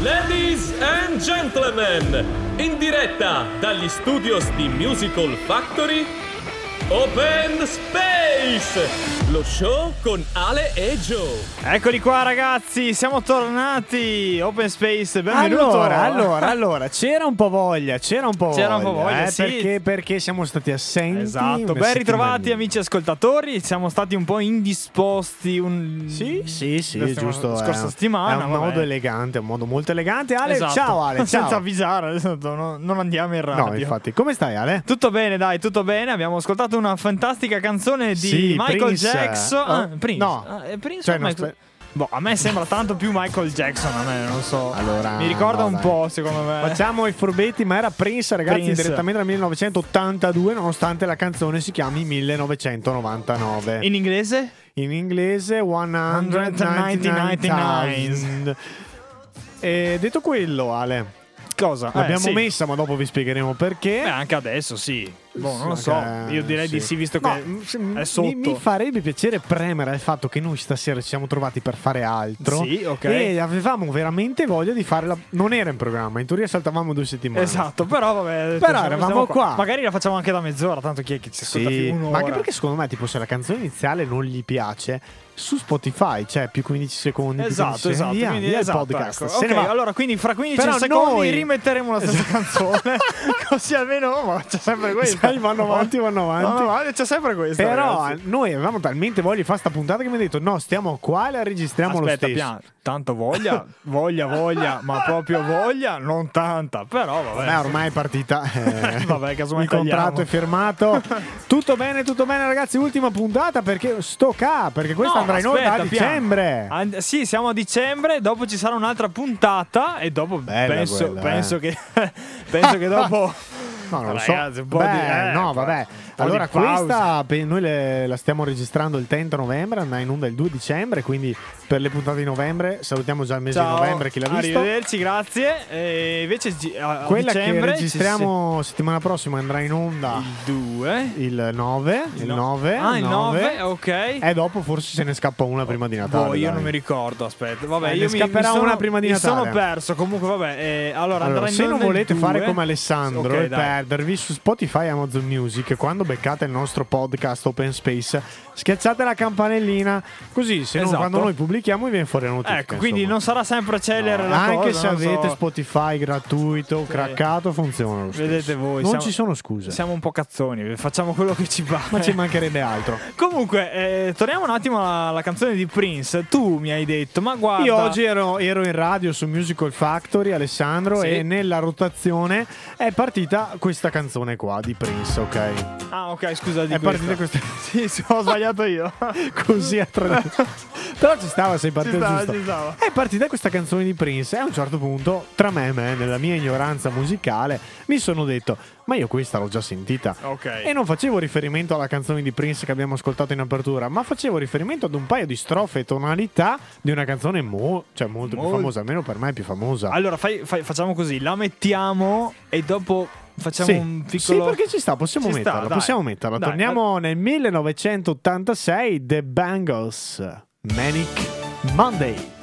Ladies and gentlemen, in diretta dagli studios di Musical Factory, Open Space, lo show con Ale e Joe. Eccoli qua ragazzi, siamo tornati. Open Space, benvenuto. Allora, c'era un po' voglia, sì. Perché siamo stati assenti. Esatto, ben ritrovati amici ascoltatori, siamo stati un po' indisposti. Sì, giusto. Scorsa settimana. È un modo elegante, è un modo molto elegante. Ale, esatto. Ciao Ale, ciao. Senza avvisare, esatto, no, non andiamo in radio. No, infatti. Come stai Ale? Tutto bene dai, tutto bene, abbiamo ascoltato una fantastica canzone di Michael Prince. Jackson. Prince. No, Prince, cioè, a me sembra tanto più Michael Jackson, a me non so. Allora, mi ricorda po', secondo me. Facciamo i furbetti, ma era Prince, ragazzi, direttamente dal 1982, nonostante la canzone si chiami 1999. In inglese? In inglese 199. Detto quello, Ale, cosa? L'abbiamo messa, ma dopo vi spiegheremo perché. Anche adesso, sì. Non lo so, io direi di sì, visto che è sotto. Mi farebbe piacere premere il fatto che noi stasera ci siamo trovati per fare altro. Sì, ok. E avevamo veramente voglia di farla. Non era in programma, in teoria saltavamo 2 settimane. Esatto, però vabbè. Però eravamo qua. Magari la facciamo anche da mezz'ora, tanto chi è che ci ascolta più un'ora. Ma anche perché secondo me, tipo, se la canzone iniziale non gli piace, su Spotify c'è più 15 secondi. Esatto, via il podcast. Ecco. Ok, allora quindi fra 15 però secondi noi rimetteremo la stessa canzone. Così almeno c'è sempre questo. Vanno avanti. C'è sempre questo. Però ragazzi, noi avevamo talmente voglia di fare sta puntata che mi ha detto no, stiamo qua e la registriamo. Aspetta, lo stesso. Tanto voglia, ma proprio voglia, non tanta. Però vabbè. Ormai è partita. Vabbè, casomai il contratto è firmato. Tutto bene ragazzi, ultima puntata perché perché questa andrà in onda a dicembre. Sì, siamo a dicembre, dopo ci sarà un'altra puntata e dopo penso che dopo no, non ragazzi, so. Vabbè. Allora questa noi la stiamo registrando il 30 novembre, andrà in onda il 2 dicembre, quindi per le puntate di novembre salutiamo già il mese di novembre, chi l'ha visto. Arrivederci, grazie. E invece quella che registriamo settimana prossima andrà in onda il 2, il 9, ok. E dopo forse se ne scappa una prima di Natale. Io non mi ricordo, aspetta. Vabbè, io scapperà una prima di Natale. Mi sono perso, comunque vabbè. Allora se non volete fare come Alessandro e perdervi su Spotify e Amazon Music, quando beccate il nostro podcast Open Space, schiacciate la campanellina, così se no quando noi pubblichiamo vi viene fuori la notifica. Ecco, quindi non sarà sempre celere la cosa. Anche se avete Spotify gratuito, craccato, funziona lo stesso. Vedete voi. Non ci sono scuse. Siamo un po' cazzoni, facciamo quello che ci va. Ma ci mancherebbe altro. Comunque, torniamo un attimo alla canzone di Prince. Tu mi hai detto, ma guarda, io oggi ero in radio su Musical Factory, Alessandro, e nella rotazione è partita questa canzone qua di Prince, ok? Ah, ok, scusa, di partita questa. Sì, ho sbagliato io. Così a però ci stava, sei partito giusto. È partita questa canzone di Prince e a un certo punto, tra me e me, nella mia ignoranza musicale, mi sono detto ma io questa l'ho già sentita. Okay. E non facevo riferimento alla canzone di Prince che abbiamo ascoltato in apertura, ma facevo riferimento ad un paio di strofe e tonalità di una canzone molto più famosa, almeno per me è più famosa. Allora facciamo così, la mettiamo e dopo facciamo un piccolo. Sì, perché ci sta, possiamo metterla. Dai, torniamo nel 1986, The Bangles, Manic Monday.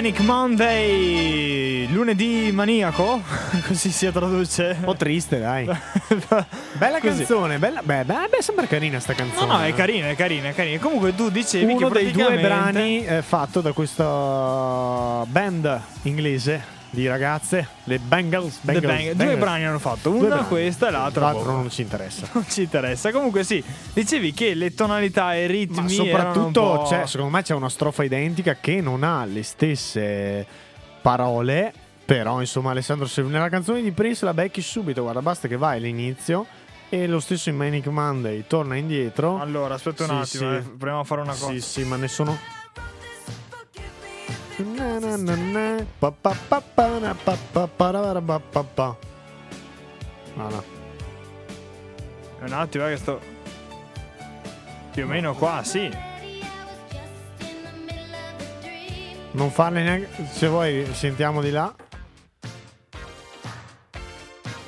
Manic Monday, lunedì maniaco, così si traduce. Un po' triste, dai. Bella così. Canzone, bella, beh, sembra carina sta canzone. No, è carina, è carina, è carina. Comunque tu dicevi uno che dei due brani fatto da questa band inglese di ragazze, le Bangles. Due brani hanno fatto, una questa e l'altra. L'altro non ci interessa. Non ci interessa. Comunque sì, dicevi che le tonalità e i ritmi, ma soprattutto cioè, secondo me c'è una strofa identica che non ha le stesse parole, però insomma Alessandro, se nella canzone di Prince la becchi subito, guarda, basta che vai all'inizio. E lo stesso in Manic Monday torna indietro. Allora aspetta un attimo. Proviamo a fare una cosa. Sì, ma nessuno. Un attimo che sto più o meno qua, sì. Non farne neanche. Se vuoi sentiamo di là.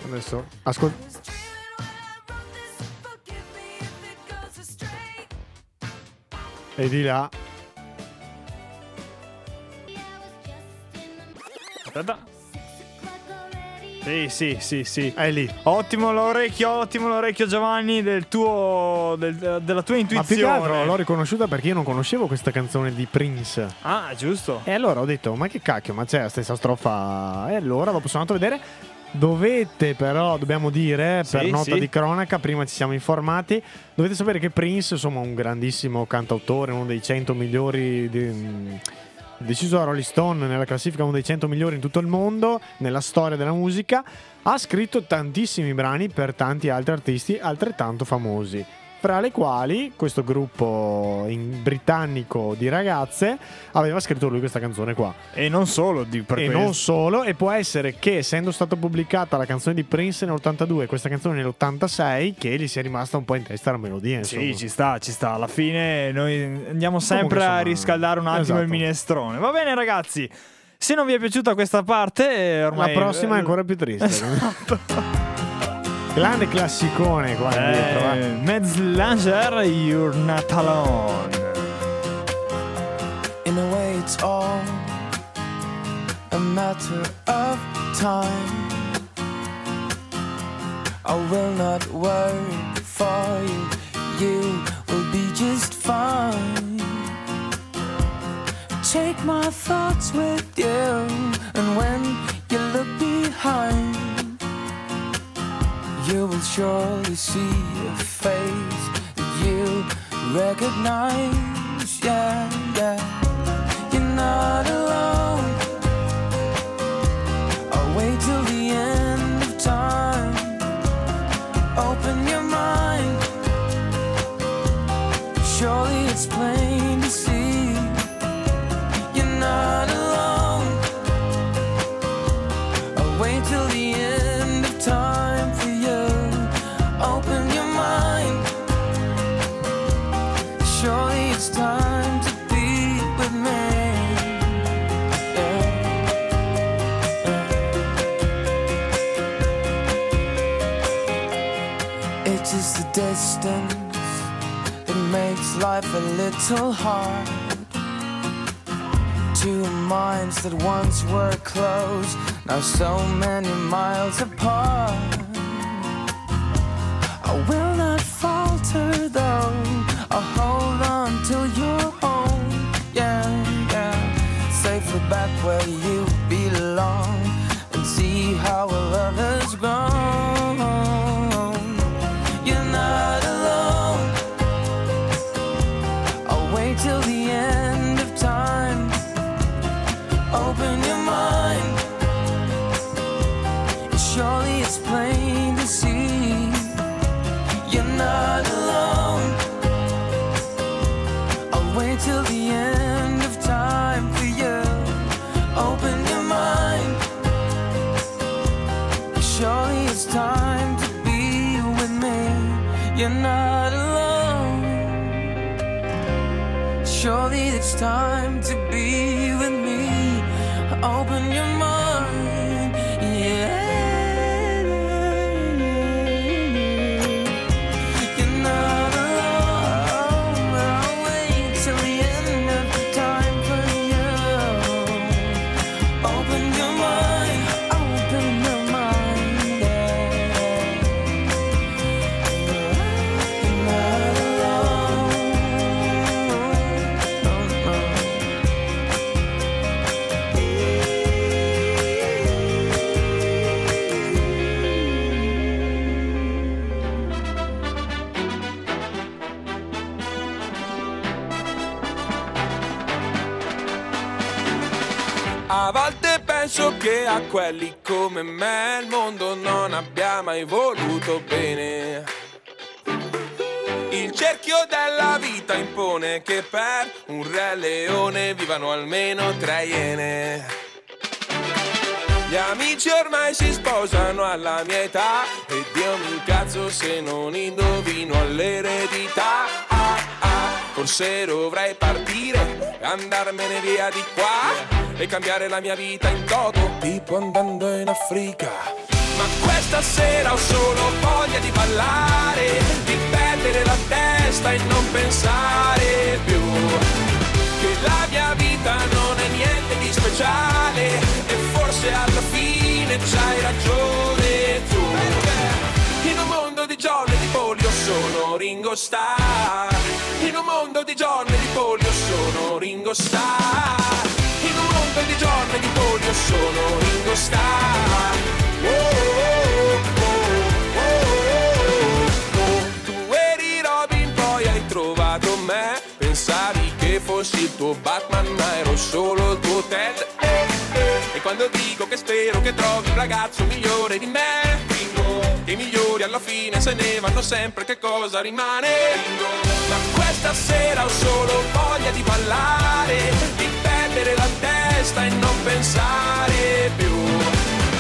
Adesso ascolta. E di là. Aspetta. Sì. È lì. Ottimo l'orecchio Giovanni del tuo della tua intuizione. Ma più che altro l'ho riconosciuta perché io non conoscevo questa canzone di Prince. Ah, giusto. E allora ho detto, ma che cacchio, ma c'è la stessa strofa. E allora dopo sono andato a vedere. Dovete però, dobbiamo dire, per nota di cronaca, prima ci siamo informati, dovete sapere che Prince, insomma, un grandissimo cantautore, uno dei 100 migliori deciso da Rolling Stone nella classifica, uno dei 100 migliori in tutto il mondo, nella storia della musica, ha scritto tantissimi brani per tanti altri artisti altrettanto famosi, fra le quali questo gruppo britannico di ragazze aveva scritto lui questa canzone qua. E non solo per e questo. Non solo, e può essere che essendo stata pubblicata la canzone di Prince nell'82 e questa canzone nell'86 che gli sia rimasta un po' in testa la melodia, insomma. Sì, ci sta. Alla fine noi andiamo sempre a riscaldare un attimo il minestrone. Va bene ragazzi, se non vi è piaciuta questa parte ormai la prossima è ancora più triste. Esatto. Grande classicone qua dietro, Metzlanger, You're Not Alone. In a way it's all a matter of time. I will not worry for you, you will be just fine. Take my thoughts with you, and when you look behind, you will surely see a face that you recognize. Yeah, yeah. You're not alone. I'll wait till the end of time. Open your mind. Surely it's plain to see. You're not alone. I'll wait till the end of time. Surely it's time to be with me. Yeah. Yeah. It's just the distance that makes life a little hard. Two minds that once were close, now so many miles apart. I will not falter though, I'll hold on till you're home, yeah, yeah. Safely back where you belong, and see how our love has grown. You're not alone. I'll wait till the end of time. Open your mind. Surely it's plain to see. You're not alone. Wait till the end of time for you. Open your mind. Surely it's time to be with me. You're not alone. Surely it's time to be with me. Open your mind. Yeah. You're not. A volte penso che a quelli come me il mondo non abbia mai voluto bene. Il cerchio della vita impone che per un re leone vivano almeno 3 iene. Gli amici ormai si sposano alla mia età e Dio mi incazzo se non indovino all'eredità. Forse dovrei partire, andarmene via di qua e cambiare la mia vita in toto, tipo andando in Africa. Ma questa sera ho solo voglia di ballare, di perdere la testa e non pensare più che la mia vita non è niente di speciale e forse alla fine c'hai ragione tu. In un mondo di giorni di polio sono Ringo Starr. In un mondo di giorni di polio sono Ringo Starr. In un mondo di giorni di polio sono Ringo Starr. Oh, oh, oh, oh, oh, oh. Tu eri Robin, poi hai trovato me. Pensavi che fossi il tuo Batman, ma ero solo il tuo Ted. E quando dico che spero che trovi un ragazzo migliore di me, i migliori alla fine se ne vanno sempre, che cosa rimane? Ma questa sera ho solo voglia di ballare, di perdere la testa e non pensare più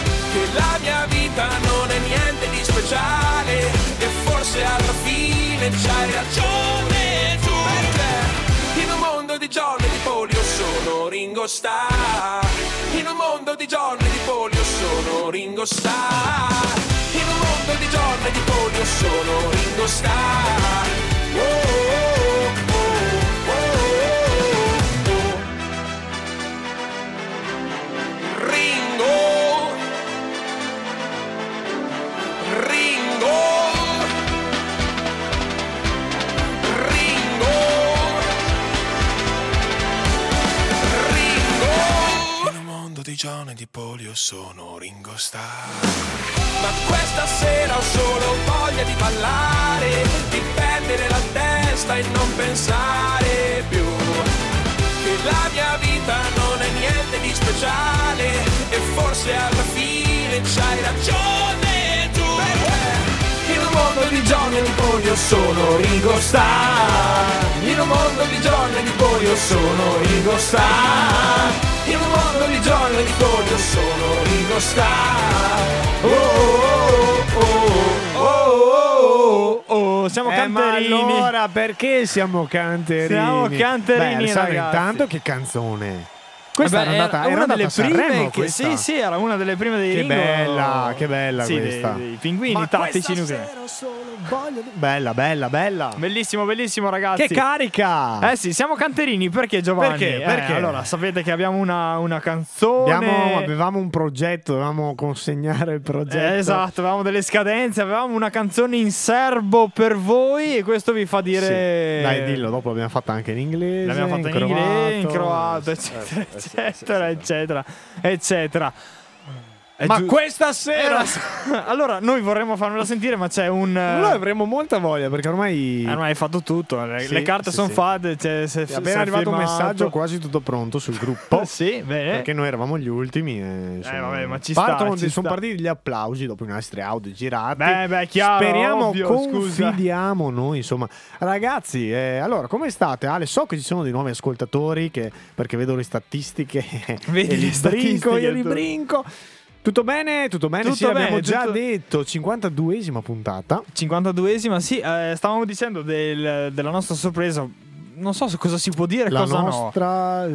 che la mia vita non è niente di speciale e forse alla fine c'hai ragione tu. In un mondo di giorni di polio sono Ringo Starr. In un mondo di giorni di polio sono Ringo Starr. In un mondo di giorni di polio sono Ringo Starr. Oh, oh, oh, oh, oh, oh. Ringo, Ringo, Ringo, Ringo. In un mondo di giorni di polio sono Ringo Starr. Ma questa sera ho solo voglia di ballare, di perdere la testa e non pensare più che la mia vita non è niente di speciale e forse alla fine c'hai ragione tu. In un mondo di giorni di polio sono Ringo Starr. In un mondo di giorni di polio sono Ringo Starr. In un mondo di giorni di polio sono Ringo Starr. Oh, oh, oh, oh, oh, oh, oh. Siamo canterini. Ma allora perché siamo canterini? Siamo canterini. Beh, ragazzi, intanto che canzone. Questa era una delle prime che, sì, era una delle prime dei Ringo. Che bella sì, questa. I Pinguini Tattici Nucleari. Bella. Bellissimo ragazzi. Che carica! Sì, siamo canterini perché Giovanni? Perché? Allora, sapete che abbiamo una canzone. Avevamo un progetto, dovevamo consegnare il progetto. Esatto, avevamo delle scadenze, avevamo una canzone in serbo per voi e questo vi fa dire. Sì. Dai, dillo, dopo l'abbiamo fatta anche in inglese. L'abbiamo fatta in inglese, in croato, eccetera. Eccetera. Ma questa sera allora noi vorremmo farvela sentire, ma c'è un noi avremmo molta voglia perché ormai è fatto tutto, le carte sono fatte, è appena arrivato un messaggio quasi tutto pronto sul gruppo. Sì, bene. Perché noi eravamo gli ultimi vabbè, ma sono partiti gli applausi dopo i nostri audio girati. Beh, chiaro, speriamo, ovvio, confidiamo noi, insomma. Ragazzi, allora come state? Ale, so che ci sono dei nuovi ascoltatori perché vedo le statistiche. Vedi le statistiche, io li brinco. Tutto bene, tutto sì, bene, abbiamo già detto, 52esima puntata. 52esima, sì, stavamo dicendo della nostra sorpresa. Non so cosa si può dire, cosa nostra...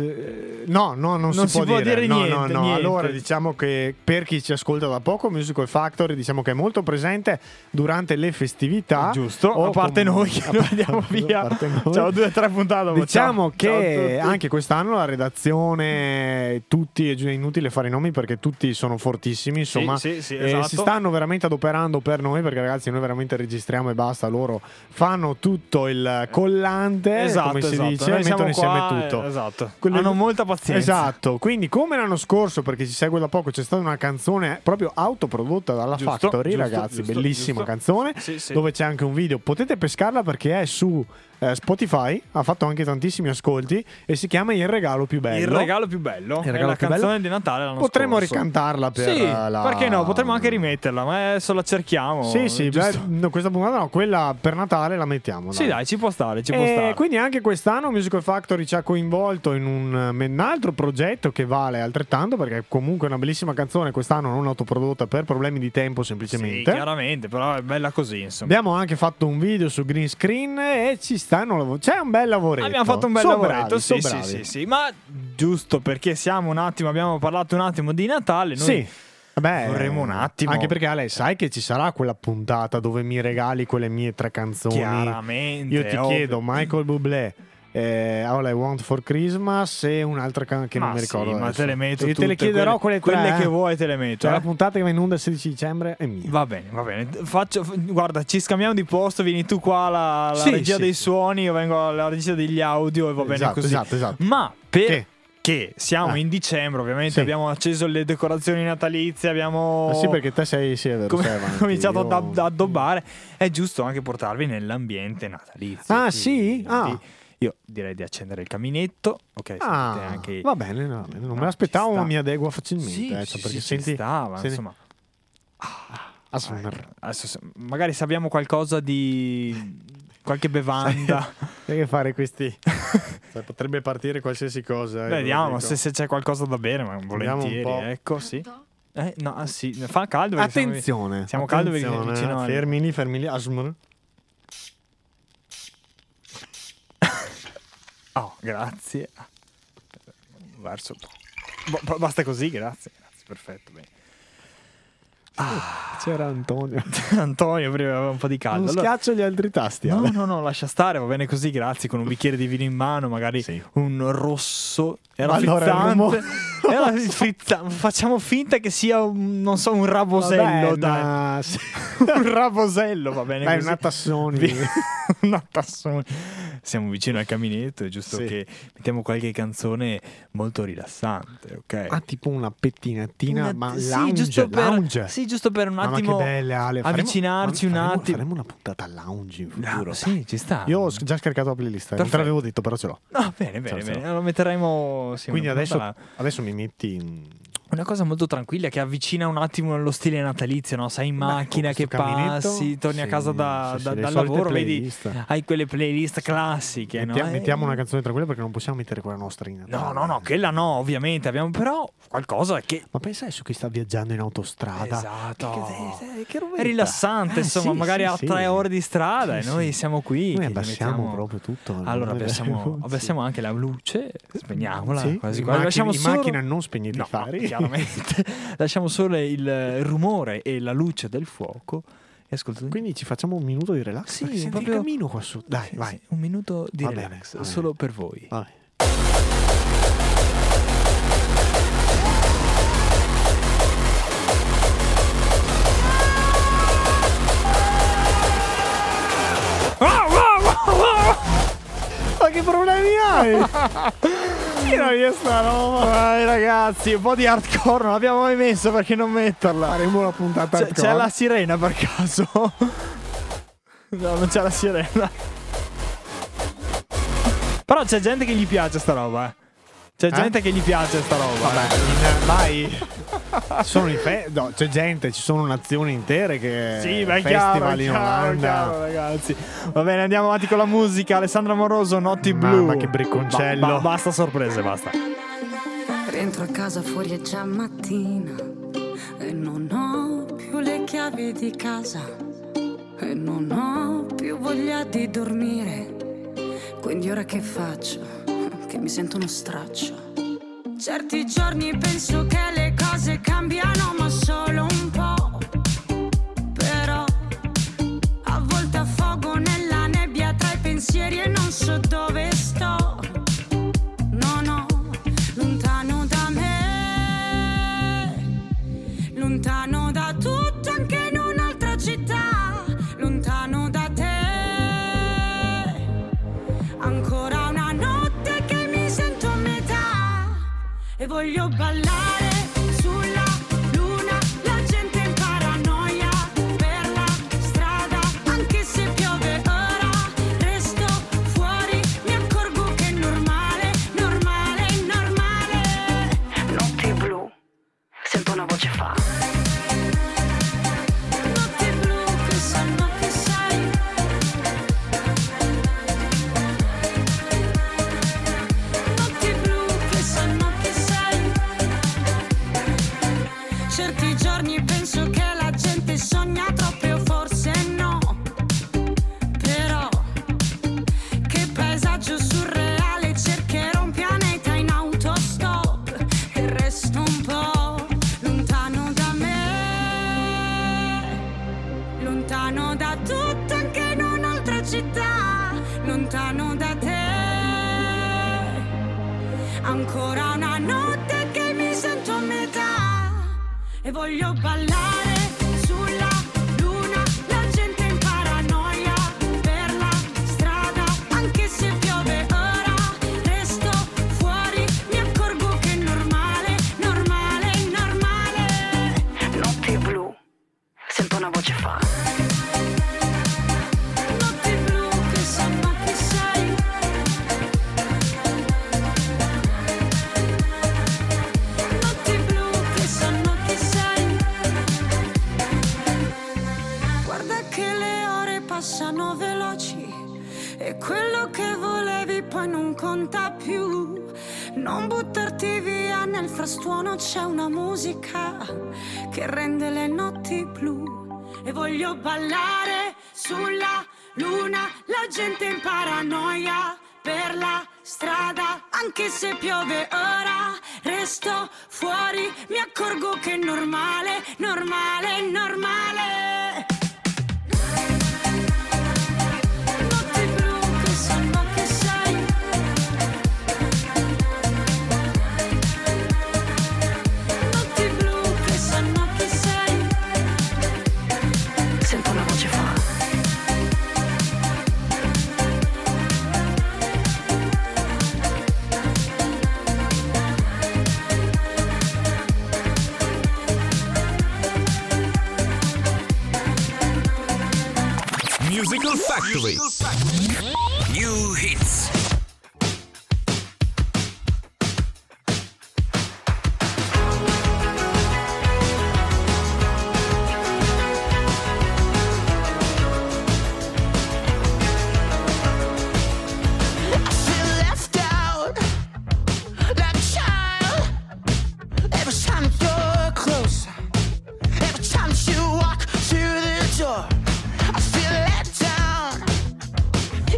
no. No, non si può dire niente. No. Allora diciamo che per chi ci ascolta da poco, Musical Factory diciamo che è molto presente durante le festività. Giusto, a parte noi che noi andiamo via. Ciao, 2 o 3 puntate. Diciamo che anche quest'anno la redazione, tutti, è inutile fare i nomi perché tutti sono fortissimi, insomma. Sì, esatto. Si stanno veramente adoperando per noi perché ragazzi noi veramente registriamo e basta, loro fanno tutto il collante. Esatto. Come si dice, noi mettono insieme tutto. Esatto. Hanno molta pazienza. Esatto. Quindi come l'anno scorso, perché ci segue da poco, c'è stata una canzone proprio autoprodotta dalla Factory, ragazzi, bellissima canzone. Sì. Dove c'è anche un video. Potete pescarla perché è su Spotify ha fatto anche tantissimi ascolti e si chiama Il regalo più bello. Il regalo più bello è la canzone di Natale l'anno potremmo scorso. Ricantarla per sì, la... perché no, potremmo anche rimetterla, ma adesso la cerchiamo. Sì sì, beh, no, questa puntata no, quella per Natale la mettiamo, dai. Sì dai, ci può stare, ci può stare. Quindi anche quest'anno Musical Factory ci ha coinvolto in un altro progetto che vale altrettanto, perché comunque è una bellissima canzone, quest'anno non autoprodotta per problemi di tempo semplicemente. Sì, chiaramente, però è bella così insomma. Abbiamo anche fatto un video su green screen e ci c'è un bel lavoretto. Abbiamo fatto un bel lavoretto, bravi, sì, sì, sì, sì. Ma giusto perché siamo un attimo, abbiamo parlato un attimo di Natale, noi sì. Vabbè, vorremmo un attimo. Anche perché Ale, sai che ci sarà quella puntata dove mi regali quelle mie tre canzoni. Chiaramente. Io ti chiedo Michael Bublé, All I Want for Christmas e un'altra che non mi ricordo. Ma te le metto tutte, te le chiederò quelle che vuoi, te le metto. Cioè, la puntata che va in onda il 16 dicembre è mia. Va bene, va bene. Guarda, ci scambiamo di posto. Vieni tu qua alla regia dei suoni, io vengo alla regia degli audio e va bene così. Esatto. Ma perché siamo in dicembre, ovviamente abbiamo acceso le decorazioni natalizie. Abbiamo perché te sei vero, cominciato ad addobbare. È giusto anche portarvi nell'ambiente natalizio. Ah, sì? Ah. Io direi di accendere il caminetto. Ok, anche... va bene, no, non me l'aspettavo, ma mi adeguo facilmente. Sì, perché senti, stava, insomma. Adesso, magari se abbiamo qualcosa di qualche bevanda. Sai che fare questi? Potrebbe partire qualsiasi cosa. Vediamo se c'è qualcosa da bere, ma volentieri, ecco, sì. Fa caldo. Attenzione. Siamo caldo vicino. Fermi lì, asmr. Oh, grazie. Verso. Basta così, grazie, perfetto. Bene. C'era Antonio. Antonio prima aveva un po' di caldo. Schiaccio gli altri tasti. No, lascia stare, va bene così, grazie. Con un bicchiere di vino in mano, magari un rosso. Era frizzante. Era frizzante. Facciamo finta che sia un rabosello. Dai. Un rabosello, va bene. Dai, così. Una tassoni. Una tassoni. Siamo vicino al caminetto, è giusto che mettiamo qualche canzone molto rilassante, ok? Tipo una pettinatina, lounge. Sì, giusto per un attimo avvicinarci un attimo. Faremo una puntata lounge in futuro. Sì, ci sta. Io ho già scaricato la playlist, non te l'avevo detto, però ce l'ho. No, bene. Lo metteremo. Quindi adesso mi metti una cosa molto tranquilla che avvicina un attimo allo stile natalizio, no? Sai, in macchina che passi, torni a casa dal lavoro, playlist. Vedi, hai quelle playlist classiche. Mettiamo una canzone tranquilla perché non possiamo mettere quella nostra in Natale. No, quella no, ovviamente. Abbiamo però qualcosa che... Ma pensai su chi sta viaggiando in autostrada. Esatto. Che è rilassante, insomma, magari a 3 ore di strada e noi siamo qui. Noi abbassiamo proprio tutto. Allora abbassiamo anche la luce, spegniamola. Quasi quasi. In macchina non spegnete i fari. Chiaramente lasciamo solo il rumore e la luce del fuoco e ascoltate. Quindi ci facciamo un minuto di relax. Sì, proprio il cammino qua su. Dai, vai. Un minuto di relax solo per voi. Vabbè. Ma che problemi hai? Io sta roba. Dai, ragazzi, un po' di hardcore non l'abbiamo mai messo, perché non metterla? Faremo una puntata hardcore. C'è la sirena per caso? No, non c'è la sirena. Però c'è gente che gli piace sta roba. C'è gente che gli piace sta roba. Vabbè. C'è gente, ci sono nazioni intere che festival in Olanda. Chiaro, ragazzi. Va bene, andiamo avanti con la musica. Alessandra Amoroso, Notti Blu. Ma che bricconcello. Basta sorprese, basta. Rientro a casa, fuori è già mattina e non ho più le chiavi di casa e non ho più voglia di dormire. Quindi ora che faccio? Che mi sento uno straccio. Certi giorni penso che le cose cambiano, ma solo un po'. Però a volte affogo nella nebbia tra i pensieri e non so dove sto. No, lontano da me, lontano da tutto, anche in un'altra città, lontano da te. Ancora e voglio ballare sulla luna, la gente in paranoia per la strada, anche se piove ora, resto lontano da tutto, anche in un'altra città, lontano da te. Ancora una notte che mi sento a metà e voglio ballare. C'è una musica che rende le notti blu e voglio ballare sulla luna, la gente in paranoia per la strada, anche se piove ora resto fuori, mi accorgo che è normale, normale, normale. Musical Factory. New hits.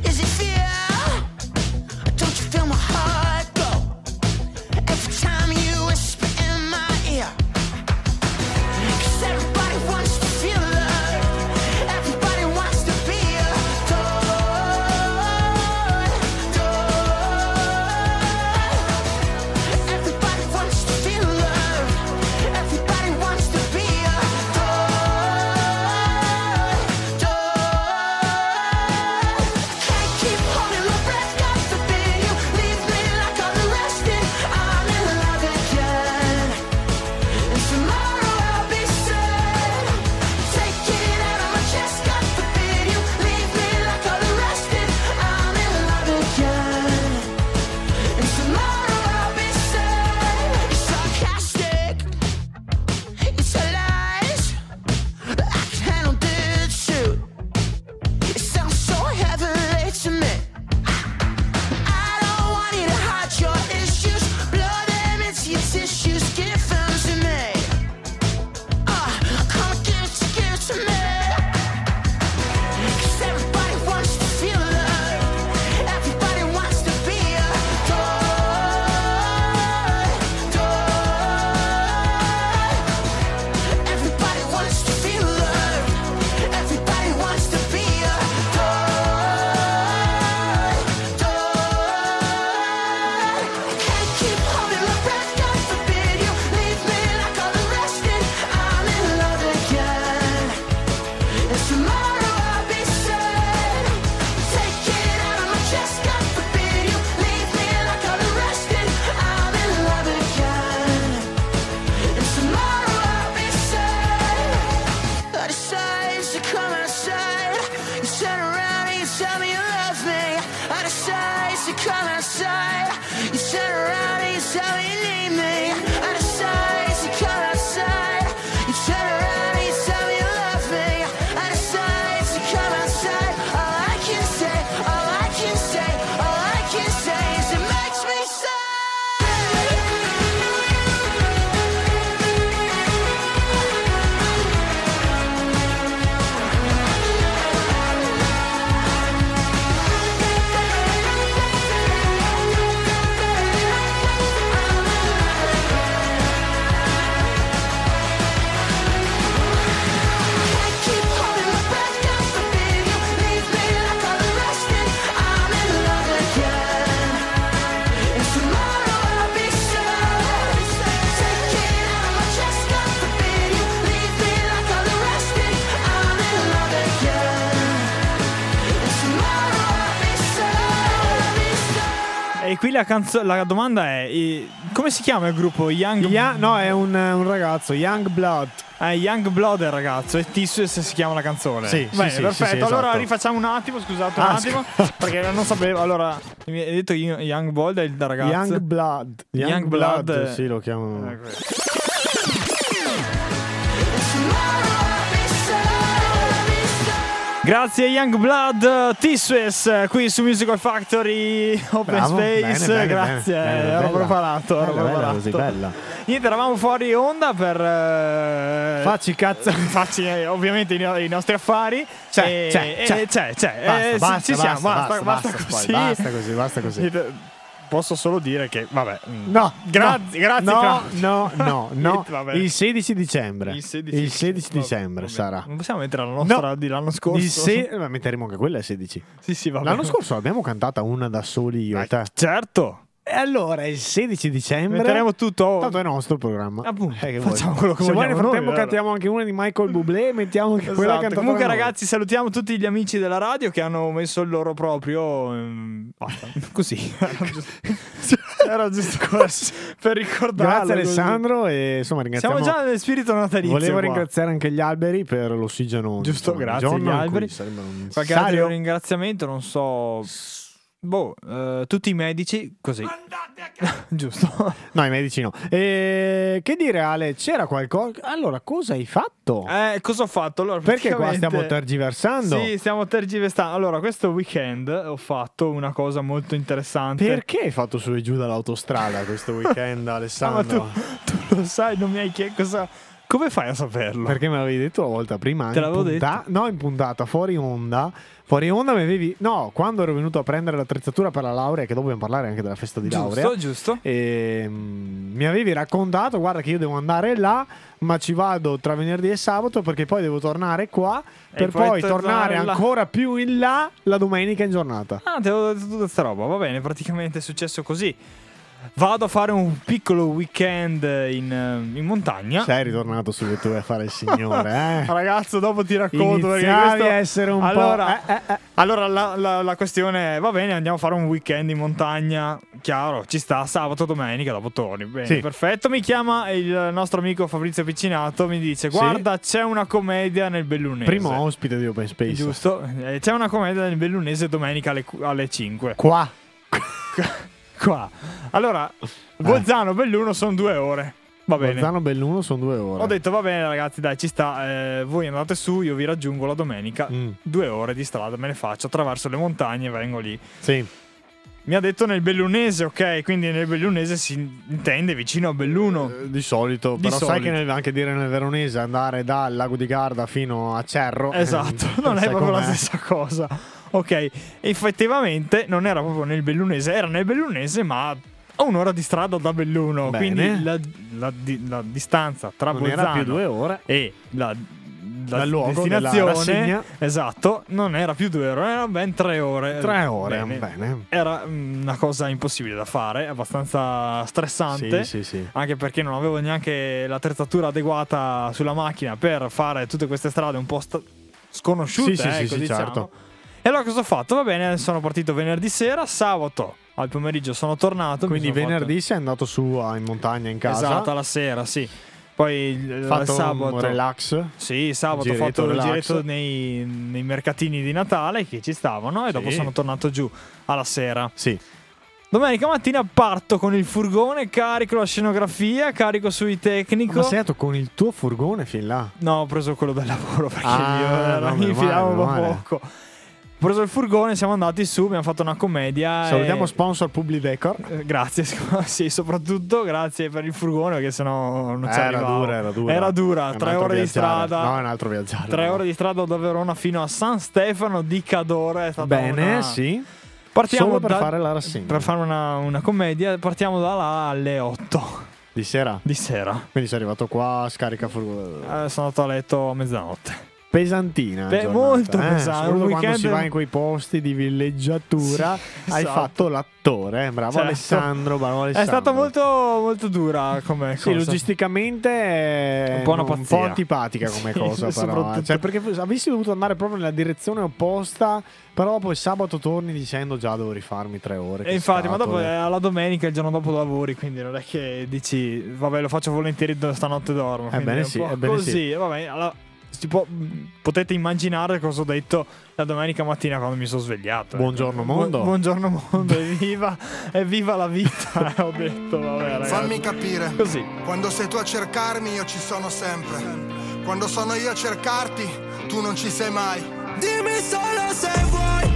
Is it fear? qui la domanda è: come si chiama il gruppo? No, è un ragazzo, Youngblood. Youngblood è il ragazzo, e Tisso si chiama la canzone. Sì, bene, sì, perfetto. Sì, esatto. Allora rifacciamo un attimo, scusate, perché non sapevo. Allora, mi hai detto Youngblood è il ragazzo. Youngblood. Sì, lo chiamano. Grazie Youngblood, T-Swiss qui su Musical Factory Open Space. Bene, grazie, ero preparato. Bella. Niente, eravamo fuori onda per facci ovviamente i nostri affari. C'è. Basta così. Niente. Posso solo dire che, vabbè, no, grazie. No. Vabbè. Il 16 dicembre sarà. Non possiamo mettere la nostra di l'anno scorso. Metteremo anche quella il 16. Sì, va bene. L'anno scorso abbiamo cantata una da soli io e te. Certo. E allora il 16 dicembre metteremo tutto. Tanto è nostro il programma. Appunto, facciamo quello che vogliamo. Nel frattempo cantiamo anche una di Michael Bublé, mettiamo anche quella cantata. Comunque ragazzi, salutiamo tutti gli amici della radio che hanno messo il loro proprio così. Era giusto così per ricordarlo. Grazie Alessandro e insomma ringraziamo. Siamo già nel spirito natalizio. Volevo ringraziare anche gli alberi per l'ossigeno. Giusto, grazie agli alberi. Qualche altro ringraziamento, non so. Tutti i medici così. Giusto. No, i medici no. Che dire Ale, c'era qualcosa? Allora, cosa hai fatto? Cosa ho fatto? Allora, perché qua stiamo tergiversando? Sì, stiamo tergiversando. Allora, questo weekend ho fatto una cosa molto interessante. Perché hai fatto su e giù dall'autostrada questo weekend, Alessandro? Ma tu lo sai, non mi hai chiesto cosa. Come fai a saperlo? Perché me l'avevi detto la volta prima. Te l'avevo detto? No, in puntata, fuori onda mi avevi... No, quando ero venuto a prendere l'attrezzatura per la laurea, che dopo dobbiamo parlare anche della festa di laurea. Giusto. E, mi avevi raccontato, guarda che io devo andare là, ma ci vado tra venerdì e sabato perché poi devo tornare qua per poi tornare ancora più in là la domenica in giornata. Ah, te avevo detto tutta questa roba, va bene, praticamente è successo così. Vado a fare un piccolo weekend in montagna. Sei ritornato sulle tue a fare il signore, Ragazzo, dopo ti racconto. Iniziavi a essere un po'. Allora la questione è: va bene, andiamo a fare un weekend in montagna. Chiaro, ci sta, sabato, domenica, dopo torni. Bene, sì. Perfetto. Mi chiama il nostro amico Fabrizio Piccinato. Mi dice: guarda, c'è una commedia nel Bellunese. Primo ospite di Open Space. Giusto, c'è una commedia nel Bellunese domenica alle 5. Qua. Allora, Bolzano-Belluno sono 2 ore. Va bene. Bolzano-Belluno sono 2 ore. Ho detto va bene ragazzi, dai, ci sta, voi andate su, io vi raggiungo la domenica. 2 ore di strada me ne faccio, attraverso le montagne e vengo lì. Sì. Mi ha detto nel Bellunese, ok, quindi nel Bellunese si intende vicino a Belluno. Di solito, sai che anche dire nel Veronese, andare dal lago di Garda fino a Cerro. Esatto, non è proprio la stessa cosa. Ok, effettivamente non era proprio nel Bellunese, era nel Bellunese ma a 1 ora di strada da Belluno. Bene. Quindi la distanza tra non Bolzano era più 2 ore e la destinazione, esatto, non era più 2 ore, erano ben 3 ore. 3 ore, bene. Era una cosa impossibile da fare, abbastanza stressante. Sì. Anche perché non avevo neanche l'attrezzatura adeguata sulla macchina per fare tutte queste strade un po' sconosciute. Sì, diciamo. Certo. E allora cosa ho fatto? Va bene, sono partito venerdì sera, sabato al pomeriggio sono tornato. Quindi sei andato su in montagna in casa? Esatto, alla sera, sì. Poi fatto sabato un relax. Sì, sabato ho fatto il giretto nei mercatini di Natale che ci stavano e dopo sono tornato giù alla sera. Sì. Domenica mattina parto con il furgone, carico la scenografia, carico sui tecnico. Ma sei andato con il tuo furgone fin là? No, ho preso quello del lavoro perché mi fidavo da poco. Ho preso il furgone, siamo andati su, abbiamo fatto una commedia. Salutiamo sponsor Publidecor. Grazie, sì, soprattutto grazie per il furgone perché sennò non ci arrivavo. Era dura, 3 ore di strada. No, è un altro viaggiare. 3 ore di strada da Verona fino a San Stefano di Cadore. È stata bene, sì. Partiamo solo per fare la rassegna. Per fare una commedia, partiamo da là alle 8. Di sera? Quindi sei arrivato qua, scarica furgone. Sono andato a letto a mezzanotte. pesantina. Beh, giornata, molto pesante. Solo weekend... quando si va in quei posti di villeggiatura, sì, hai esatto. fatto l'attore. Bravo, certo. Alessandro, bravo Alessandro. È stata molto, molto dura come cosa. Sì, logisticamente è un po' antipatica come sì, cosa, però. Cioè, perché avessi dovuto andare proprio nella direzione opposta, però poi sabato torni dicendo già devo rifarmi 3 ore. E infatti, ma dopo alla domenica, il giorno dopo lavori, quindi non è che dici vabbè, lo faccio volentieri, stanotte dormo. Ebbene sì, così, sì. Vabbè, allora, potete immaginare cosa ho detto la domenica mattina quando mi sono svegliato. Buongiorno mondo. Buongiorno mondo, evviva la vita. Ho detto, vabbè, ragazzi. Fammi capire. Così. Quando sei tu a cercarmi, io ci sono sempre. Quando sono io a cercarti, tu non ci sei mai. Dimmi solo se vuoi,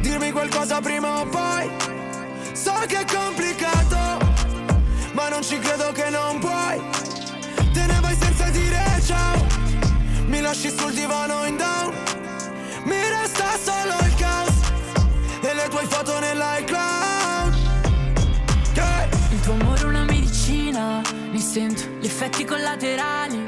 dirmi qualcosa prima o poi. So che è complicato, ma non ci credo che non puoi. Te ne vai senza dire ciao, mi lasci sul divano in down. Mi resta solo il caos e le tue foto nell'iCloud, yeah. Il tuo amore è una medicina, ne sento gli effetti collaterali.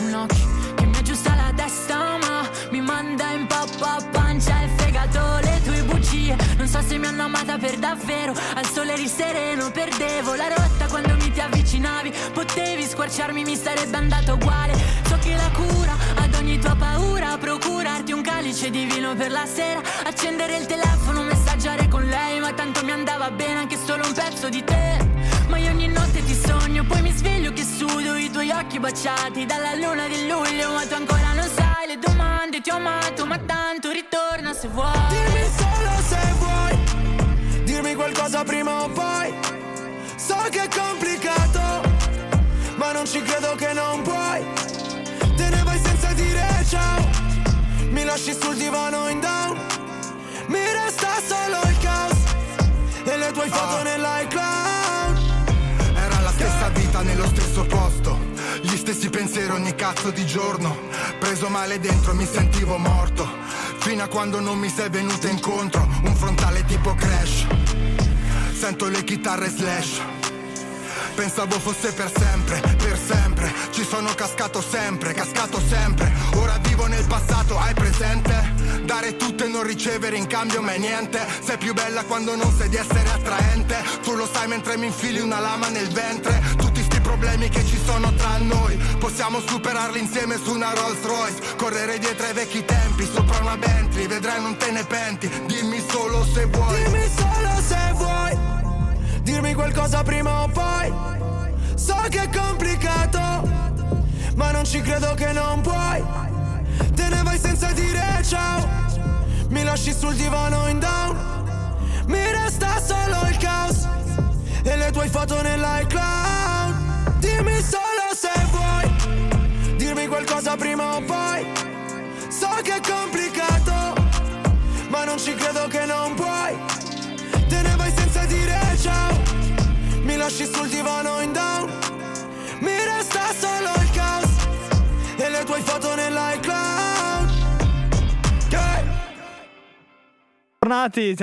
Un occhio che mi aggiusta la testa ma mi manda in pappa pancia e fegato. Le tue bugie non so se mi hanno amata per davvero. Al sole eri sereno, perdevo la rotta quando mi ti avvicinavi. Potevi squarciarmi, mi sarebbe andato uguale. So che la cura ad ogni tua paura, procurarti un calice di vino per la sera, accendere il telefono, messaggiare con lei. Ma tanto mi andava bene anche solo un pezzo di te. Ma io ogni notte ti sogno, poi mi sveglio che sudo i tuoi occhi baciati dalla luna di luglio. Ma tu ancora non sai le domande, ti ho amato ma tanto, ritorna se vuoi. Dimmi solo se vuoi, dirmi qualcosa prima o poi. So che è complicato, ma non ci credo che non puoi. Te ne vai senza dire ciao, mi lasci sul divano in down. Mi resta solo il caos e le tue foto nell'iCloud. Era la stessa vita nello stesso posto, gli stessi pensieri ogni cazzo di giorno. Preso male dentro mi sentivo morto, fino a quando non mi sei venuta incontro. Un frontale tipo Crash, sento le chitarre Slash. Pensavo fosse per sempre, ci sono cascato sempre, ora vivo nel passato, hai presente? Dare tutto e non ricevere in cambio mai niente, sei più bella quando non sai di essere attraente, tu lo sai mentre mi infili una lama nel ventre, tutti sti problemi che ci sono tra noi, possiamo superarli insieme su una Rolls Royce, correre dietro ai vecchi tempi, sopra una Bentley, vedrai non te ne penti, dimmi solo se vuoi. Dimmi solo se vuoi, dirmi qualcosa prima o poi. So che è complicato, ma non ci credo che non puoi. Te ne vai senza dire ciao, mi lasci sul divano in down. Mi resta solo il caos e le tue foto nell'iCloud. Dimmi solo se vuoi, dirmi qualcosa prima o poi. So che è complicato, ma non ci credo che non puoi. Te ne vai senza dire ciao, mi lasci sul divano in down. Mi resta solo il caos e le tue foto nell'iCloud, yeah. Tornati,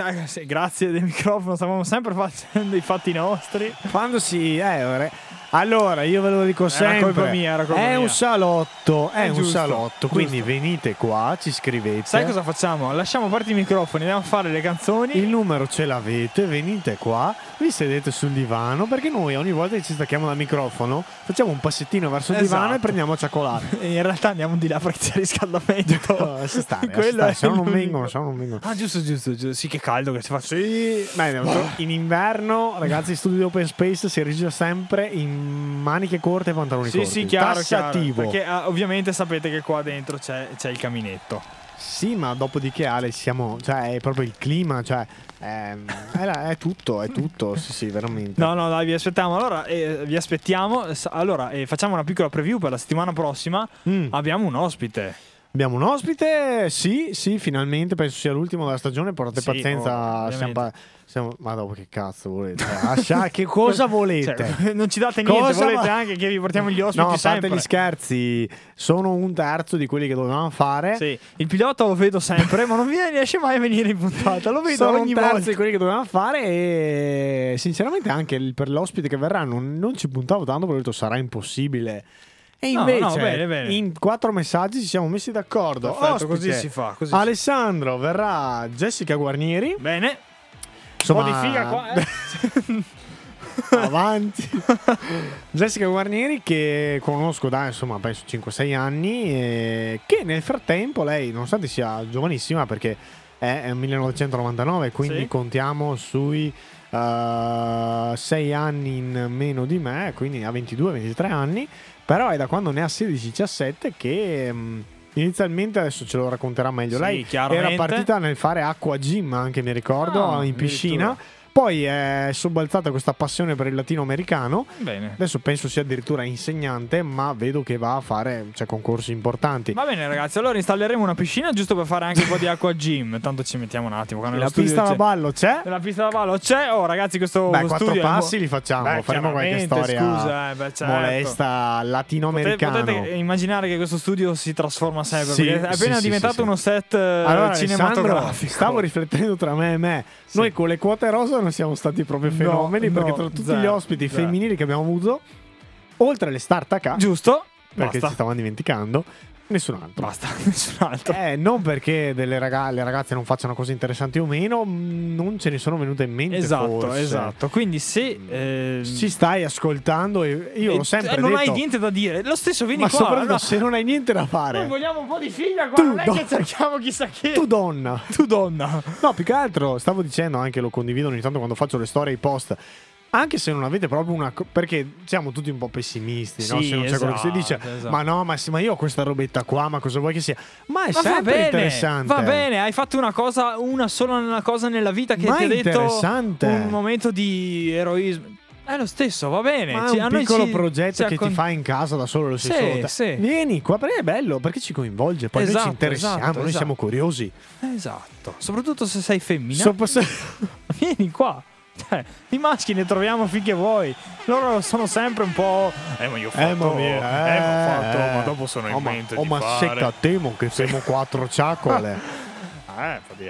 grazie del microfono, stavamo sempre facendo i fatti nostri. Quando si allora io ve lo dico sempre, colpa mia. È un salotto, è giusto. Quindi venite qua, ci scrivete. Sai cosa facciamo? Lasciamo aperti i microfoni, andiamo a fare le canzoni. Il numero ce l'avete, venite qua, vi sedete sul divano, perché noi ogni volta che ci stacchiamo dal microfono facciamo un passettino verso il divano e prendiamo a ciacolare. E in realtà andiamo di là perché c'è riscaldamento. Se non vengono. Ah, giusto. Sì, che caldo che si fa. Sì. Bene, in inverno, ragazzi, in studio di Open Space si registra sempre in maniche corte e pantaloni corti. Sì, chiaro. Perché ovviamente sapete che qua dentro c'è il caminetto. Sì, ma dopodiché Ale siamo, cioè è proprio il clima, cioè è tutto. Sì, veramente. No, dai, vi aspettiamo. Allora, facciamo una piccola preview per la settimana prossima. Abbiamo un ospite. Abbiamo un ospite, sì, finalmente, penso sia l'ultimo della stagione, portate pazienza, ma dopo che cazzo volete? Che cosa volete? Cioè, non ci date niente, volete anche che vi portiamo gli ospiti sempre? No, fate gli scherzi, sono un terzo di quelli che dovevamo fare. Sì, il pilota lo vedo sempre, ma non riesce mai a venire in puntata, lo vedo ogni volta. Sono un terzo di quelli che dovevamo fare e sinceramente anche per l'ospite che verrà non ci puntavo tanto, perché ho detto sarà impossibile. E invece bene. In 4 messaggi ci siamo messi d'accordo. Perfetto, così si fa. Così Alessandro verrà Jessica Guarnieri. Bene. Insomma, un po' di figa qua, avanti. Jessica Guarnieri, che conosco da insomma penso 5-6 anni, che nel frattempo lei, nonostante sia giovanissima, perché è 1999, quindi sì, contiamo sui 6 anni in meno di me, quindi ha 22-23 anni, però è da quando ne ha 16-17 che inizialmente, adesso ce lo racconterà meglio, sì, lei era partita nel fare acqua gym, anche mi ricordo, in piscina. Poi è sobbalzata questa passione per il latino americano. Bene. Adesso penso sia addirittura insegnante, ma vedo che va a fare concorsi importanti. Va bene ragazzi, allora installeremo una piscina giusto per fare anche un po' di acqua gym. Tanto ci mettiamo un attimo. La pista da ballo c'è? La pista da ballo c'è? Oh ragazzi, questo studio 4 passi li facciamo, faremo qualche storia certo, molesta latinoamericana. Potete immaginare che questo studio si trasforma sempre, sì, perché è appena diventato uno set cinematografico. Alessandro, stavo riflettendo tra me e me. Sì. Noi con le quote rosa non siamo stati proprio fenomeni, perché tra tutti gli ospiti femminili che abbiamo avuto, oltre alle Startaca, giusto, perché ci stavamo dimenticando, nessun altro. Basta, nessun altro. Non perché delle le ragazze non facciano cose interessanti o meno, non ce ne sono venute in mente. Esatto, forse. Esatto. Quindi se ci stai ascoltando, io l'ho sempre detto, non hai niente da dire, lo stesso vieni qua. Ma soprattutto se non hai niente da fare, noi vogliamo un po' di figlia, guarda, non è che cerchiamo chissà che. Tu donna. No, più che altro stavo dicendo, anche lo condivido ogni tanto quando faccio le storie, i post. Anche se non avete proprio una... perché siamo tutti un po' pessimisti, no? Se non c'è quello che si dice, ma io ho questa robetta qua, ma cosa vuoi che sia? Ma è sempre interessante. Va bene, hai fatto una sola cosa nella vita che ti ha detto un momento di eroismo. È lo stesso, va bene. Ma è un piccolo progetto che ti fa in casa da solo, lo stesso. Sì. Vieni qua, perché è bello, perché ci coinvolge. Poi noi ci interessiamo, noi siamo curiosi. Esatto. Soprattutto se sei femmina. Vieni qua. I maschi ne troviamo finché vuoi. Loro sono sempre un po'. Ma io ho fatto. Ma dopo sono in mente. Di fare. Secca temo che siamo 4 ciacole. Ragazzi,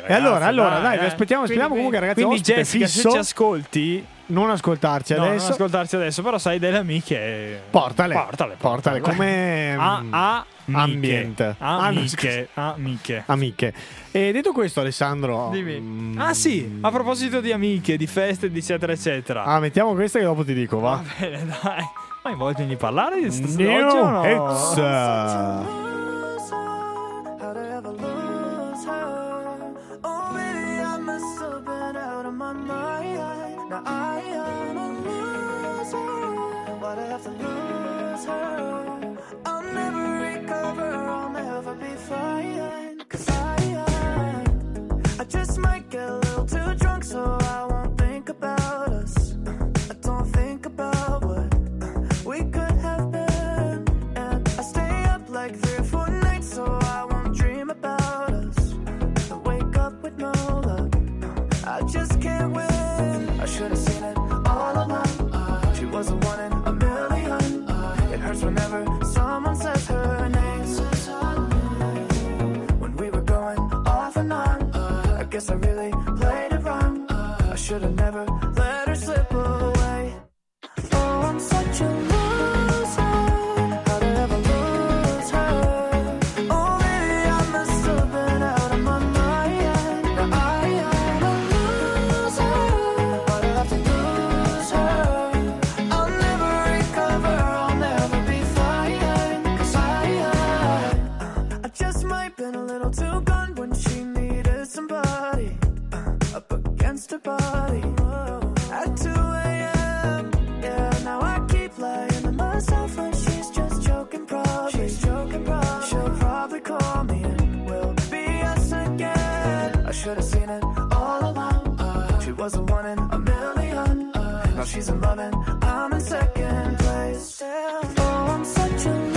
allora dai, vi aspettiamo. Speriamo comunque, ragazzi. Quindi, Jessica, se ci ascolti, non ascoltarci adesso, però sai, delle amiche, portale come ambiente, amiche. E detto questo, Alessandro, dimmi. Sì, a proposito di amiche, di feste, di eccetera mettiamo questa che dopo ti dico, va bene, dai. Ma hai voglia di parlare di oggi o no? I'm a loser. Why'd I have to lose her? I'll never recover. I'll never be fine. 'Cause I just might get a little too drunk, so I won't think about us. I don't think about what we could have been. And I stay up like 3 or 4 nights, so I won't dream about us. I wake up with no luck. I just can't win. I should have seen it all along. She was the one in a million. It hurts whenever someone says her name. When we were going off and on, I guess I really played it wrong. I should have never let her slip away. Oh, I'm such a loser. How'd I ever lose her? Oh, maybe I must have been out of my mind. Now I am a loser. Her body at 2 a.m. Yeah, now I keep lying to myself when she's just joking. Probably she'll probably call me and we'll be us again. I should have seen it all along. She was the one in a million. Now she's in love and I'm in second place. Oh, I'm such a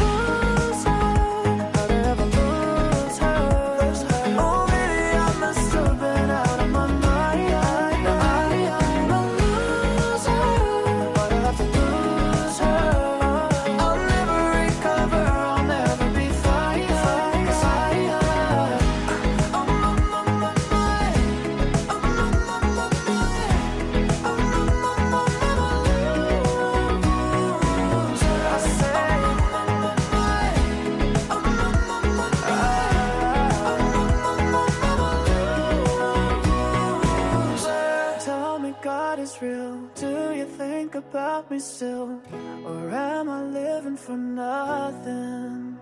think about me still, or am I living for nothing?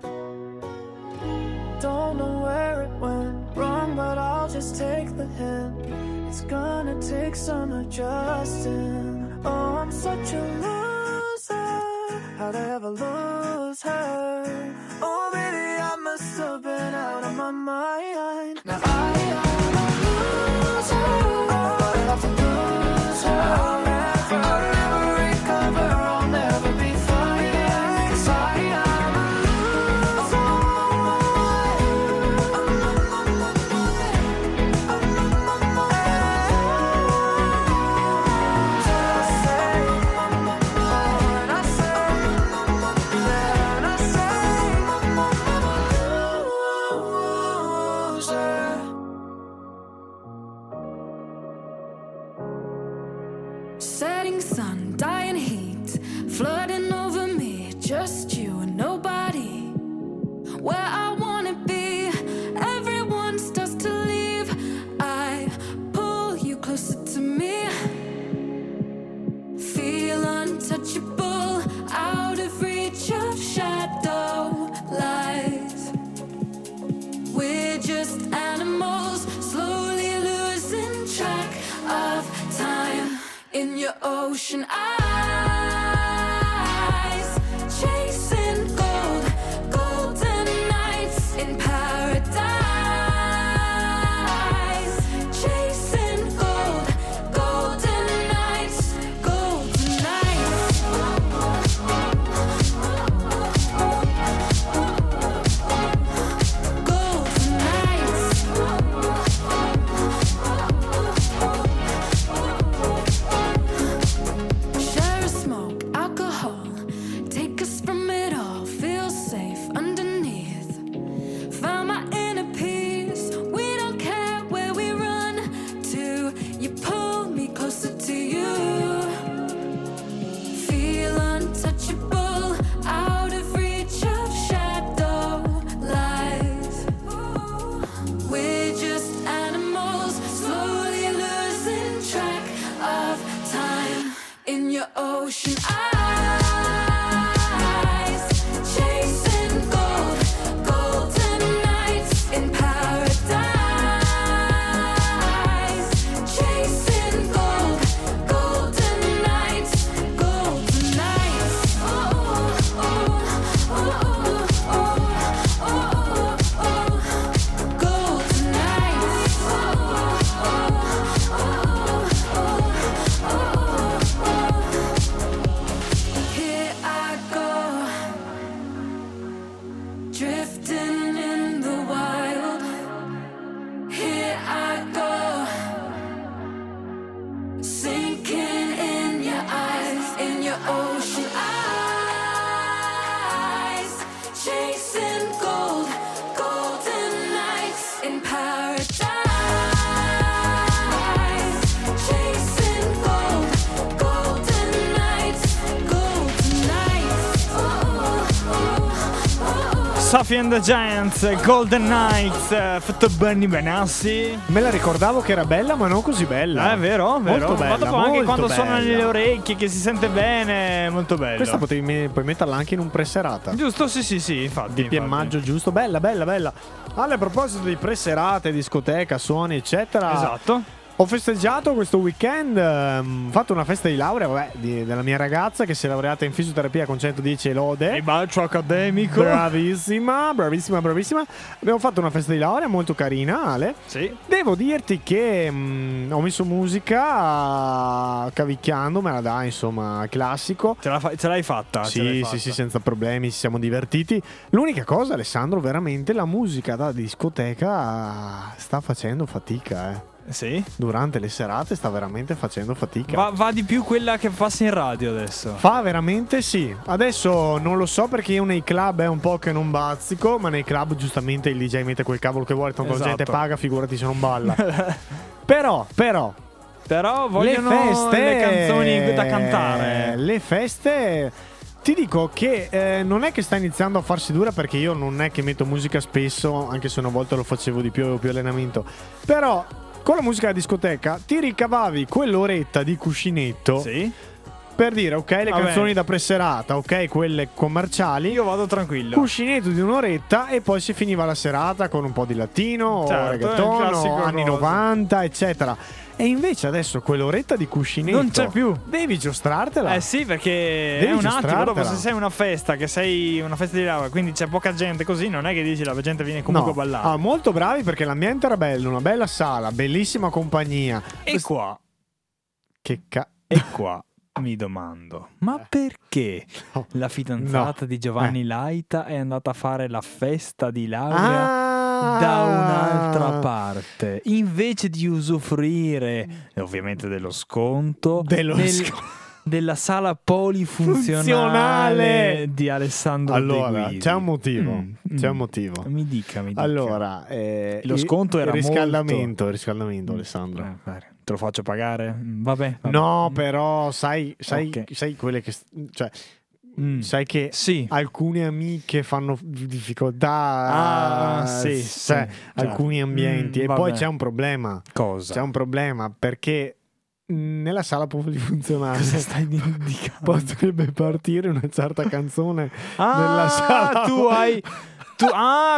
Don't know where it went wrong, but I'll just take the hit. It's gonna take some adjusting. Oh, I'm such a loser, how'd I ever lose her? Oh, baby, I must have been out of my mind. Now I am a loser, I'll have to lose her. I'll never recover, I'll never be fine. 'Cause I am a loser, ocean eyes, chasing gold, golden nights in paradise, chasing gold, golden nights, golden nights, golden nights. Sophie and the Giants, Golden Nights, fatto Benny Benassi. Me la ricordavo che era bella, ma non così bella. È vero, vero. Molto bella, ma anche quando suona nelle orecchie, che si sente bene, molto bello. Questa puoi metterla anche in un pre-serata. Giusto, sì, sì, sì, infatti. Di piemaggio, giusto, bella, bella, bella. A proposito di pre-serate, discoteca, suoni, eccetera. Esatto. Ho festeggiato questo weekend, ho fatto una festa di laurea della mia ragazza che si è laureata in fisioterapia con 110 lode. E bacio accademico. Bravissima, bravissima, bravissima. Abbiamo fatto una festa di laurea molto carina, Ale. Sì. Devo dirti che ho messo musica cavicchiando, me la dà, insomma, classico. Ce l'hai fatta? Sì, l'hai fatta. Sì, sì, senza problemi, ci siamo divertiti. L'unica cosa, Alessandro, veramente la musica da discoteca sta facendo fatica, Sì. Durante le serate sta veramente facendo fatica. Va di più quella che passa in radio adesso. Fa veramente sì. Adesso non lo so perché io nei club è un po' che non bazzico, ma nei club giustamente il DJ mette quel cavolo che vuole, tanto esatto. La gente paga, figurati se non balla. Però vogliono le feste, le canzoni da cantare. Le feste. Ti dico che non è che sta iniziando a farsi dura, perché io non è che metto musica spesso, anche se una volta lo facevo di più, avevo più allenamento. Però con la musica da discoteca ti ricavavi quell'oretta di cuscinetto. Sì. Per dire, ok, le canzoni da preserata, ok, quelle commerciali. Io vado tranquillo. Cuscinetto di un'oretta e poi si finiva la serata con un po' di latino, reggaeton, anni 90, eccetera. E invece adesso quell'oretta di cuscinetto non c'è più. Devi giostrartela. Eh sì, perché devi è un attimo. Dopo, se sei una festa, che sei una festa di laurea, quindi c'è poca gente, così non è che dici la gente viene comunque a ballare. Ah, molto bravi, perché l'ambiente era bello, una bella sala, bellissima compagnia. E qua e qua mi domando, ma perché la fidanzata di Giovanni Laita è andata a fare la festa di laurea da un'altra parte, invece di usufruire ovviamente dello sconto della sala polifunzionale di Alessandro De Guidi? C'è un motivo, mi dica. Allora, lo sconto era il riscaldamento, Alessandro. Te lo faccio pagare? Vabbè. No, però sai quelle che, cioè, sai che alcune amiche fanno difficoltà alcuni ambienti e poi c'è un problema. Cosa? C'è un problema perché nella sala polifunzionale potrebbe partire una certa canzone nella sala.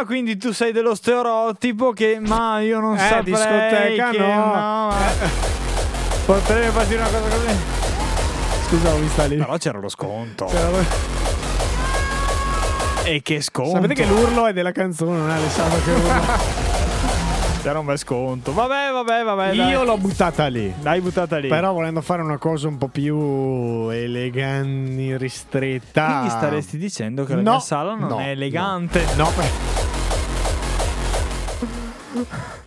Quindi tu sei dello stereotipo che ma io non saprei, discoteca che no. Potrebbe partire una cosa così. Scusa, mi sta lì. Però c'era lo sconto. E che sconto? Sapete che l'urlo è della canzone, non è Alessandro che urla. C'era un bel sconto. Vabbè. Io l'ho buttata lì. L'hai buttata lì. Però volendo fare una cosa un po' più elegante, ristretta. Quindi staresti dicendo che la mia sala non è elegante.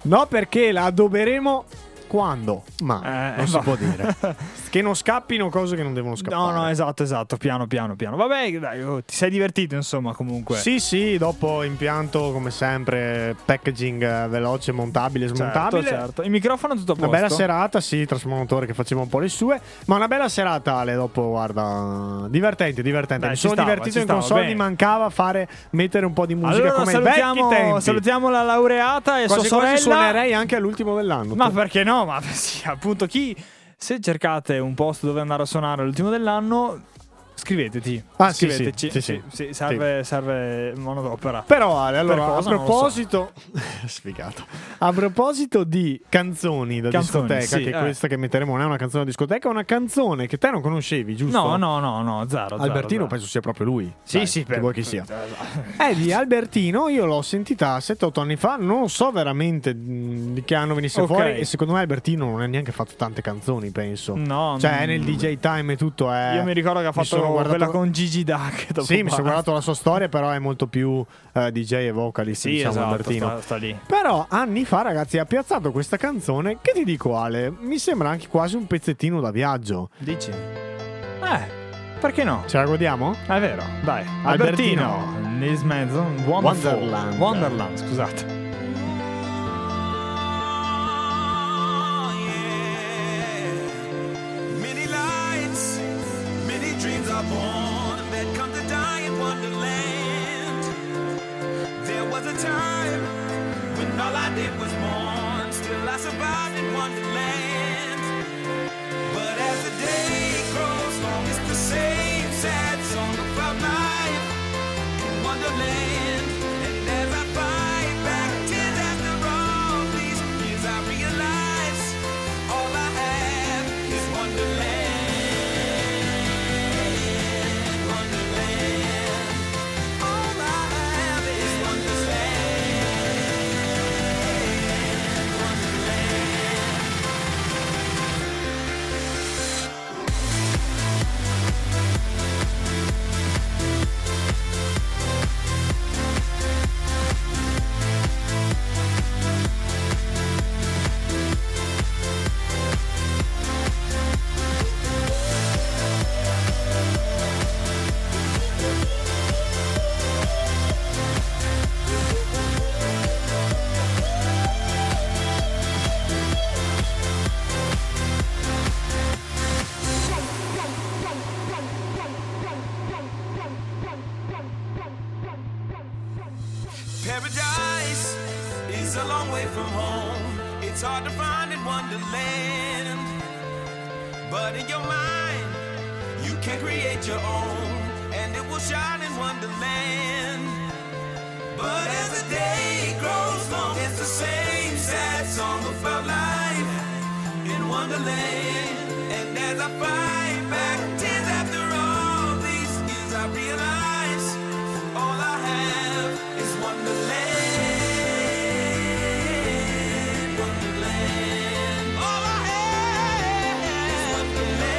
No, perché la adoberemo. Quando? Ma non si può dire. Che non scappino cose che non devono scappare. No, esatto, piano. Vabbè, dai, ti sei divertito insomma comunque. Sì, dopo impianto come sempre, packaging veloce, montabile, smontabile. Certo. Il microfono tutto a posto. Una bella serata, sì, trasmonatore che faceva un po' le sue. Ma una bella serata, Ale, dopo, guarda, divertente. Dai, mi sono divertito in console, mi mancava mettere un po' di musica come i vecchi tempi. Salutiamo la laureata e sua sorella. Quasi suonerei anche all'ultimo dell'anno. Ma perché no? Ma sì, appunto, se cercate un posto dove andare a suonare all'ultimo dell'anno, scriveteci. Sì, serve monodopera. Però Ale, allora, a proposito sfigato. A proposito di canzoni da discoteca, che questa che metteremo non è una canzone da discoteca, è una canzone che te non conoscevi, giusto? No, zero. Albertino penso sia proprio lui. Sì, che vuoi che sia. È di Albertino, io l'ho sentita 7-8 anni fa, non so veramente di che anno venisse fuori, e secondo me Albertino non ha neanche fatto tante canzoni, penso. No, cioè è nel DJ Time e tutto è. Io mi ricordo che ha fatto quella con Gigi Duck. Mi sono guardato la sua storia, però è molto più DJ e vocalist, Albertino sta lì. Però anni fa, ragazzi, ha piazzato questa canzone che ti dico, Ale, mi sembra anche quasi un pezzettino da viaggio. Dici? Perché no? Ce la godiamo? È vero, dai. Albertino. Nils Mason, Wonderland, scusate. Born that come to die in Wonderland. There was a time when all I did was mourn. Still I survived in Wonderland. But as the day grows long, it's the same sad song about life in Wonderland. And as I fight back tears after all these years, I realize all I have is Wonderland. You can create your own, and it will shine in Wonderland. But as the day grows long, it's the same sad song about life in Wonderland. And as I fight back tears after all these years, I realize all I have is Wonderland, Wonderland. All I have is Wonderland, Wonderland.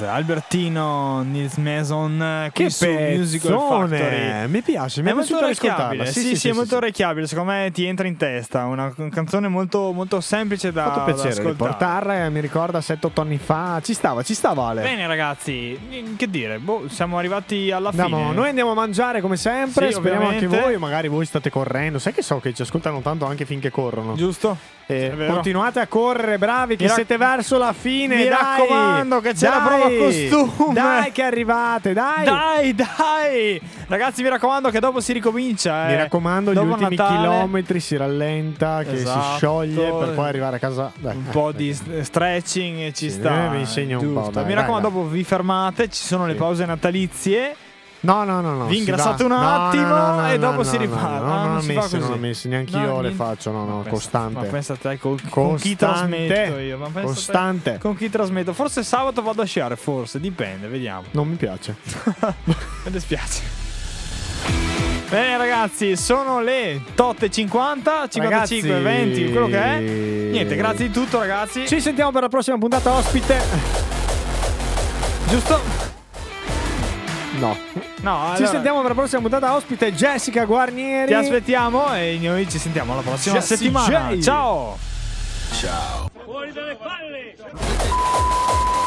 Albertino, Nils Mason, che su Musical Factory. Mi piace, mi è molto orecchiabile. Sì, è molto orecchiabile. Secondo me ti entra in testa. Una canzone molto, molto semplice da ascoltare. Molto piacere riportarla, mi ricorda 7-8 anni fa. Ci stava Ale. Bene ragazzi, che dire, siamo arrivati alla fine. Noi andiamo a mangiare come sempre, sì, speriamo ovviamente. Anche voi, magari voi state correndo. Sai che so che ci ascoltano tanto anche finché corrono. Giusto? Continuate a correre, bravi, che siete verso la fine. Mi raccomando, che c'è la prova costume. Dai che arrivate, dai. Ragazzi, mi raccomando che dopo si ricomincia. Mi raccomando, dopo gli ultimi Natale. Chilometri si rallenta, che si scioglie per poi arrivare a casa. Dai, un po' di stretching ci sta. Mi insegna un po'. Dai, mi raccomando, dopo vi fermate, ci sono le pause natalizie. No. Vi ingrassate un attimo e dopo si ripara. Non ho messo, neanche io le faccio. Costante. Ma pensa te, con chi trasmetto io? Costante. Con chi trasmetto? Forse sabato vado a sciare, forse, dipende, vediamo. Non mi piace. Mi dispiace. Bene ragazzi, sono le 8:50, 55, 20, quello che è. Niente, grazie di tutto ragazzi. Ci sentiamo per la prossima puntata ospite. Giusto? No, ci sentiamo per la prossima puntata ospite Jessica Guarnieri. Ti aspettiamo e noi ci sentiamo alla prossima settimana. Ciao. Fuori dalle palle.